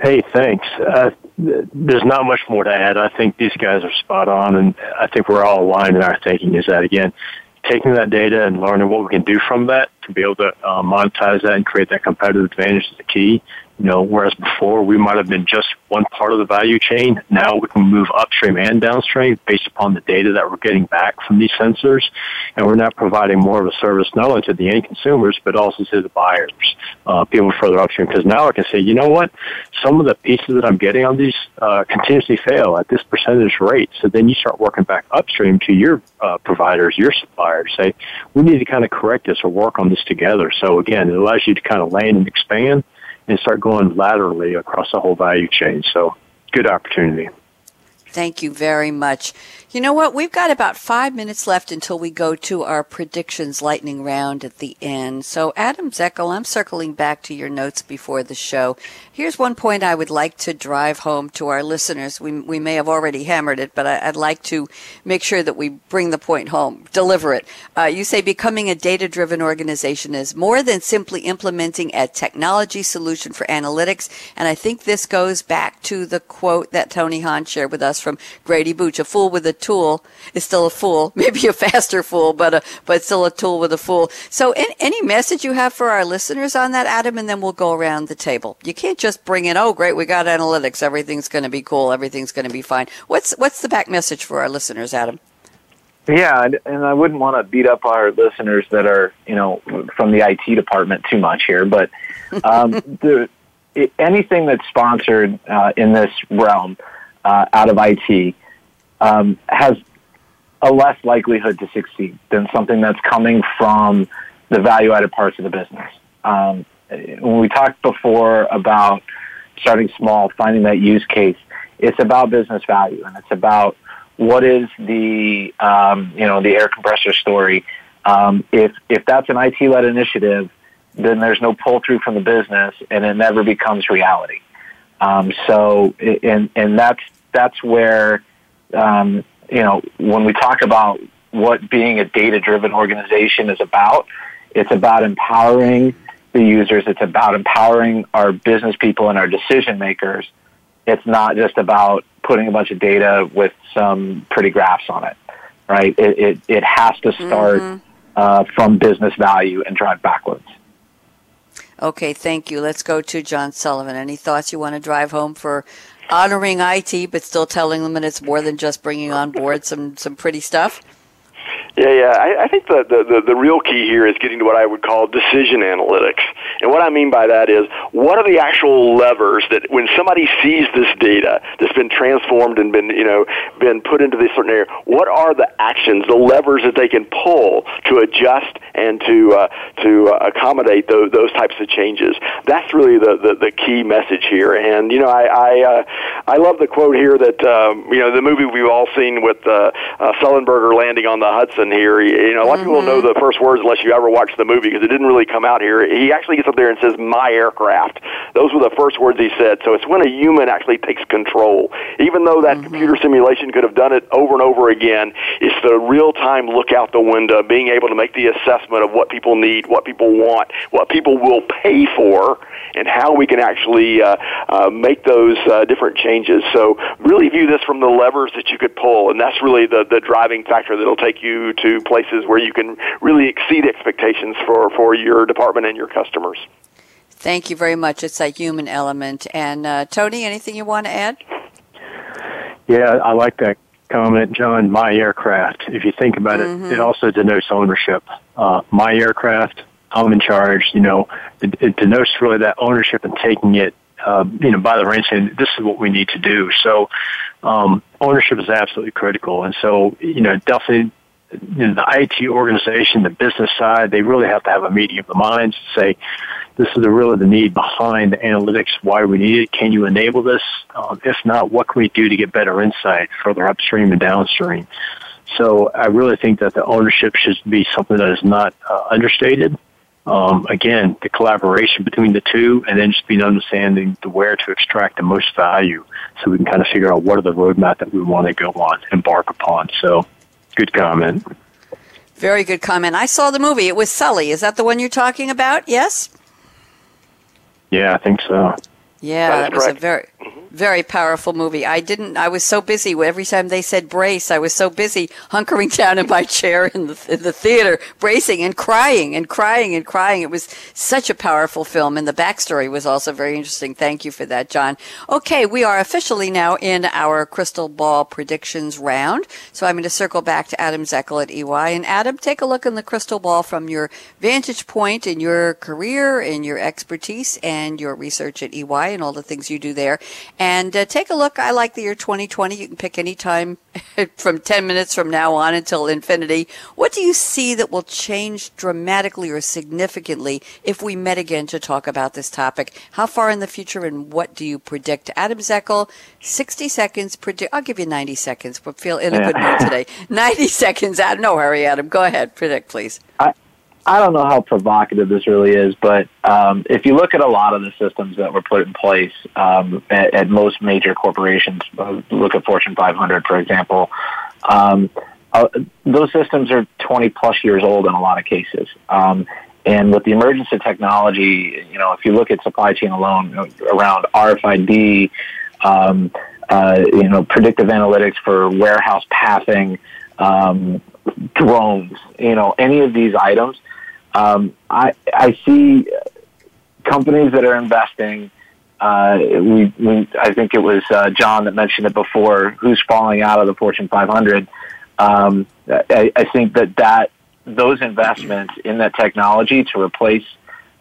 Hey, thanks. Uh, there's not much more to add. I think these guys are spot on, and I think we're all aligned in our thinking is that, again, taking that data and learning what we can do from that to be able to uh, monetize that and create that competitive advantage is the key. You know, whereas before we might have been just one part of the value chain, now we can move upstream and downstream based upon the data that we're getting back from these sensors, and we're now providing more of a service not only to the end consumers but also to the buyers, uh, people further upstream, because now I can say, you know what, some of the pieces that I'm getting on these uh, continuously fail at this percentage rate. So then you start working back upstream to your uh, providers, your suppliers, say, we need to kind of correct this or work on this together. So again, it allows you to kind of land and expand and start going laterally across the whole value chain. So, good opportunity. Thank you very much. You know what? We've got about five minutes left until we go to our predictions lightning round at the end. So, Adam Zeckel, I'm circling back to your notes before the show. Here's one point I would like to drive home to our listeners. We, we may have already hammered it, but I, I'd like to make sure that we bring the point home, deliver it. Uh, you say becoming a data-driven organization is more than simply implementing a technology solution for analytics. And I think this goes back to the quote that Tony Hahn shared with us from Grady Booch: a fool with a tool is still a fool, maybe a faster fool, but a, but still a tool with a fool. So any, any message you have for our listeners on that, Adam, and then we'll go around the table. You can't just bring in, oh, great, we got analytics, everything's going to be cool, everything's going to be fine. What's, what's the back message for our listeners, Adam? Yeah, and I wouldn't want to beat up our listeners that are, you know, from the I T department too much here, but um, the, anything that's sponsored uh, in this realm, Uh, out of I T, um, has a less likelihood to succeed than something that's coming from the value-added parts of the business. Um, when we talked before about starting small, finding that use case, it's about business value, and it's about what is the um, you know the air compressor story. Um, if if that's an I T-led initiative, then there's no pull-through from the business, and it never becomes reality. Um, so, and and that's. That's where, um, you know, when we talk about what being a data-driven organization is about, it's about empowering the users. It's about empowering our business people and our decision makers. It's not just about putting a bunch of data with some pretty graphs on it, right? It it, it has to start mm-hmm. uh, from business value and drive backwards. Okay, thank you. Let's go to John Sullivan. Any thoughts you want to drive home for honoring I T, but still telling them that it's more than just bringing on board some, some pretty stuff? Yeah, yeah. I, I think the, the, the real key here is getting to what I would call decision analytics. And what I mean by that is, what are the actual levers that when somebody sees this data that's been transformed and been, you know, been put into this certain area, what are the actions, the levers that they can pull to adjust and to uh, to uh, accommodate those, those types of changes? That's really the, the, the key message here. And, you know, I I, uh, I love the quote here that, um, you know, the movie we've all seen with uh, uh, Sullenberger landing on the Hudson here. You know, a lot of people know the first words unless you ever watched the movie, because it didn't really come out here. He actually gets up there and says, "My aircraft." Those were the first words he said. So it's when a human actually takes control. Even though that mm-hmm. computer simulation could have done it over and over again, it's the real-time look out the window, being able to make the assessment of what people need, what people want, what people will pay for, and how we can actually uh, uh, make those uh, different changes. So really view this from the levers that you could pull, and that's really the, the driving factor that will take you to places where you can really exceed expectations for, for your department and your customers. Thank you very much. It's that human element. And uh, Tony, anything you want to add? Yeah, I like that comment, John. My aircraft. If you think about mm-hmm. it, it also denotes ownership. Uh, my aircraft, I'm in charge. You know, it, it denotes really that ownership and taking it Uh, you know, by the reins, and this is what we need to do. So um, ownership is absolutely critical. And so, you know, definitely you know, the I T organization, the business side, they really have to have a meeting of the minds to say, this is the, really the need behind the analytics, why we need it. Can you enable this? Um, if not, what can we do to get better insight further upstream and downstream? So I really think that the ownership should be something that is not uh, understated. Um, again, the collaboration between the two, and then just being understanding the where to extract the most value so we can kind of figure out what are the roadmap that we want to go on, embark upon. So good comment. Very good comment. I saw the movie. It was Sully. Is that the one you're talking about? Yes? Yeah, I think so. Yeah, that, that was a very, very powerful movie. I didn't, I was so busy. Every time they said brace, I was so busy hunkering down in my chair in the, in the theater, bracing and crying and crying and crying. It was such a powerful film. And the backstory was also very interesting. Thank you for that, John. Okay, we are officially now in our crystal ball predictions round. So I'm going to circle back to Adam Zekel at E Y. And Adam, take a look in the crystal ball from your vantage point in your career, in your expertise, and your research at E Y. And all the things you do there. And uh, take a look. I like the year twenty twenty. You can pick any time from ten minutes from now on until infinity. What do you see that will change dramatically or significantly if we met again to talk about this topic? How far in the future and what do you predict? Adam Zekel, sixty seconds. Predict. I'll give you ninety seconds, but feel in a yeah. good mood today. ninety seconds. Adam, no hurry, Adam. Go ahead. Predict, please. I- I don't know how provocative this really is, but um, if you look at a lot of the systems that were put in place um, at, at most major corporations, look at Fortune five hundred, for example, um, uh, those systems are twenty plus years old in a lot of cases. Um, and with the emergence of technology, you know, if you look at supply chain alone around R F I D, um, uh, you know, predictive analytics for warehouse pathing, um, drones, you know, any of these items. Um, I, I see companies that are investing. Uh, we, we, I think it was uh, John that mentioned it before. Who's falling out of the Fortune five hundred? Um, I, I think that, that those investments in that technology to replace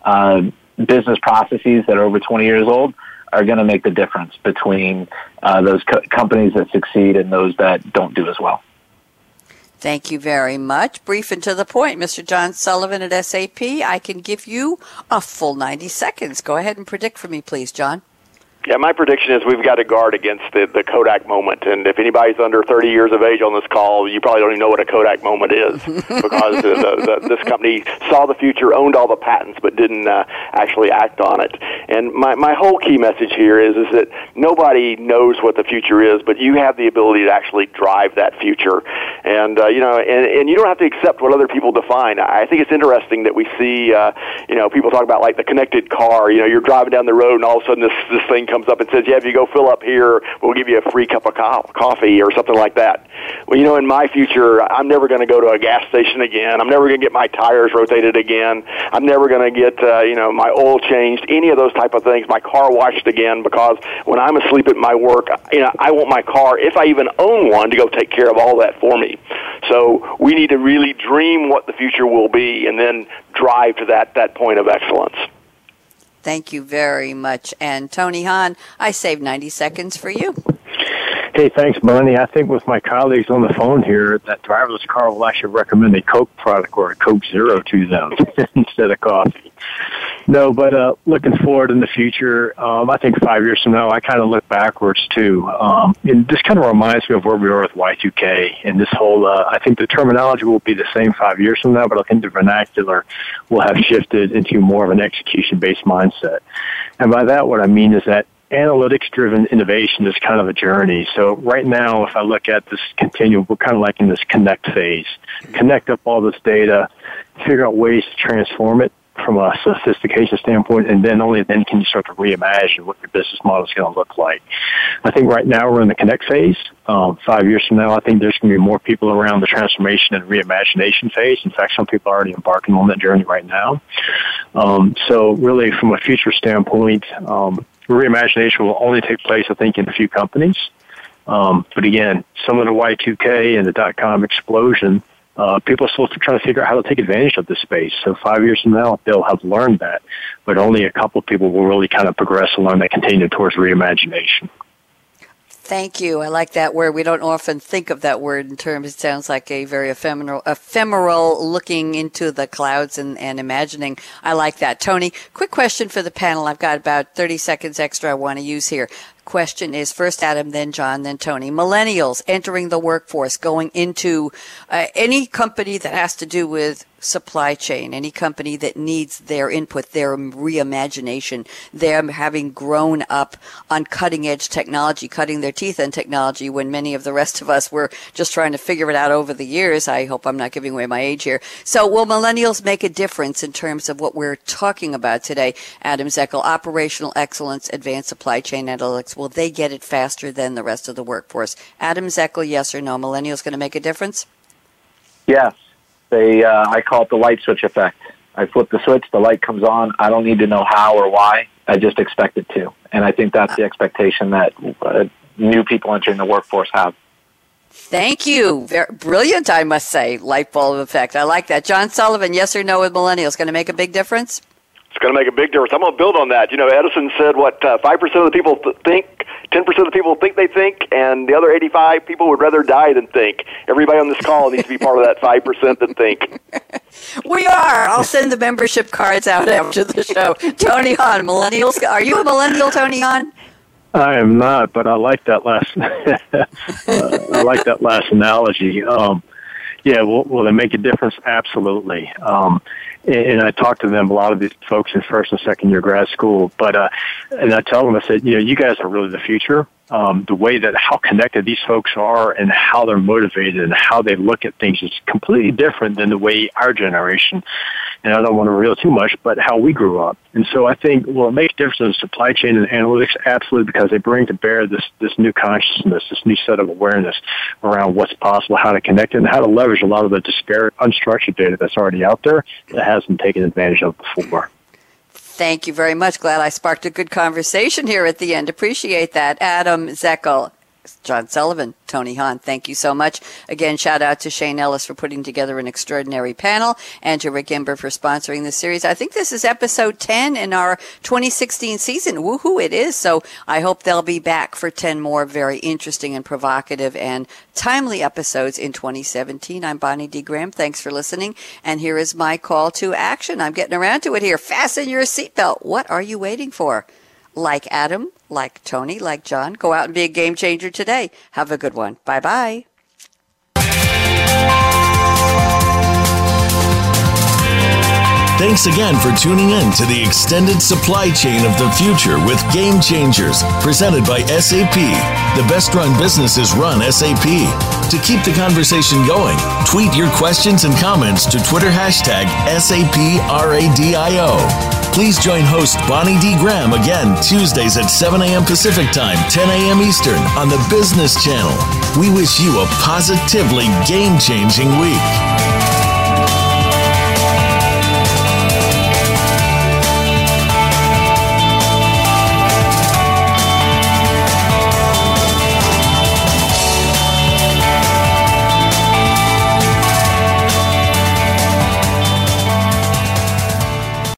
uh, business processes that are over twenty years old are going to make the difference between uh, those co- companies that succeed and those that don't do as well. Thank you very much. Brief and to the point, Mister John Sullivan at S A P. I can give you a full ninety seconds. Go ahead and predict for me, please, John. Yeah, my prediction is we've got to guard against the, the Kodak moment. And if anybody's under thirty years of age on this call, you probably don't even know what a Kodak moment is because the, the, this company saw the future, owned all the patents, but didn't uh, actually act on it. And my, my whole key message here is, is that nobody knows what the future is, but you have the ability to actually drive that future. And, uh, you know, and, and you don't have to accept what other people define. I think it's interesting that we see, uh, you know, people talk about like the connected car. You know, you're driving down the road and all of a sudden this, this thing comes comes up and says, yeah, if you go fill up here, we'll give you a free cup of co- coffee or something like that. Well, you know, in my future, I'm never going to go to a gas station again. I'm never going to get my tires rotated again. I'm never going to get, uh, you know, my oil changed, any of those type of things, my car washed again, because when I'm asleep at my work, you know, I want my car, if I even own one, to go take care of all that for me. So we need to really dream what the future will be and then drive to that, that point of excellence. Thank you very much. And Tony Hahn, I saved ninety seconds for you. Hey, thanks, Bonnie. I think with my colleagues on the phone here, that driverless car will actually recommend a Coke product or a Coke Zero to them instead of coffee. No, but uh, looking forward in the future, um, I think five years from now, I kind of look backwards, too. Um, and this kind of reminds me of where we were with Y two K and this whole, uh, I think the terminology will be the same five years from now, but I think the vernacular will have shifted into more of an execution-based mindset. And by that, what I mean is that analytics-driven innovation is kind of a journey. So right now, if I look at this continuum, we're kind of like in this connect phase. Connect up all this data, figure out ways to transform it from a sophistication standpoint, and then only then can you start to reimagine what your business model is going to look like. I think right now we're in the connect phase. Um, five years from now, I think there's going to be more people around the transformation and reimagination phase. In fact, some people are already embarking on that journey right now. Um, so really, from a future standpoint, um, reimagination will only take place, I think, in a few companies. Um, but again, some of the Y two K and the dot-com explosion, Uh, people are still trying to figure out how to take advantage of this space. So five years from now, they'll have learned that, but only a couple of people will really kind of progress along that continuum towards reimagination. Thank you. I like that word. We don't often think of that word in terms, it sounds like a very ephemeral, ephemeral looking into the clouds and, and imagining. I like that. Tony, quick question for the panel. I've got about thirty seconds extra I want to use here. Question is first Adam, then John, then Tony. Millennials entering the workforce, going into uh, any company that has to do with supply chain, any company that needs their input, their reimagination, them having grown up on cutting edge technology, cutting their teeth on technology when many of the rest of us were just trying to figure it out over the years. I hope I'm not giving away my age here. So will millennials make a difference in terms of what we're talking about today? Adam Zekel, operational excellence, advanced supply chain analytics. Will they get it faster than the rest of the workforce? Adam Zekel, yes or no? Millennials going to make a difference? Yes. They, uh, I call it the light switch effect. I flip the switch, the light comes on. I don't need to know how or why. I just expect it to. And I think that's the expectation that uh, new people entering the workforce have. Thank you. Very brilliant, I must say. Light bulb effect. I like that. John Sullivan, yes or no with millennials? Going to make a big difference? It's going to make a big difference. I'm going to build on that. You know, Edison said, what, uh, five percent of the people th- think, ten percent of the people think they think, and the other eighty-five people would rather die than think. Everybody on this call needs to be part of that five percent that think. We are. I'll send the membership cards out after the show. Tony Hahn, millennials. Are you a millennial, Tony Hahn? I am not, but I like that last, uh, I like that last analogy. Um, yeah, will, will they make a difference? Absolutely. Um, And I talked to them, a lot of these folks in first and second year grad school, but, uh, and I tell them, I said, you know, you guys are really the future. Um, the way that how connected these folks are and how they're motivated and how they look at things is completely different than the way our generation, and I don't want to reveal too much, but how we grew up. And so I think, well, it makes a difference in supply chain and analytics, absolutely, because they bring to bear this, this new consciousness, this new set of awareness around what's possible, how to connect it, and how to leverage a lot of the disparate, unstructured data that's already out there that hasn't taken advantage of before. Thank you very much. Glad I sparked a good conversation here at the end. Appreciate that. Adam Zekel, John Sullivan, Tony Hahn, thank you so much. Again, shout out to Shane Ellis for putting together an extraordinary panel and to Rick Ember for sponsoring this series. I think this is episode ten in our twenty sixteen season. Woohoo, it is. So I hope they'll be back for ten more very interesting and provocative and timely episodes in twenty seventeen. I'm Bonnie D. Graham. Thanks for listening. And here is my call to action. I'm getting around to it here. Fasten your seatbelt. What are you waiting for? Like Adam, like Tony, like John, go out and be a game changer today. Have a good one. Bye-bye. Thanks again for tuning in to the Extended Supply Chain of the Future with Game Changers, presented by S A P. The best-run businesses run S A P. To keep the conversation going, tweet your questions and comments to Twitter hashtag S A P R A D I O. Please join host Bonnie D. Graham again Tuesdays at seven a.m. Pacific Time, ten a.m. Eastern on the Business Channel. We wish you a positively game-changing week.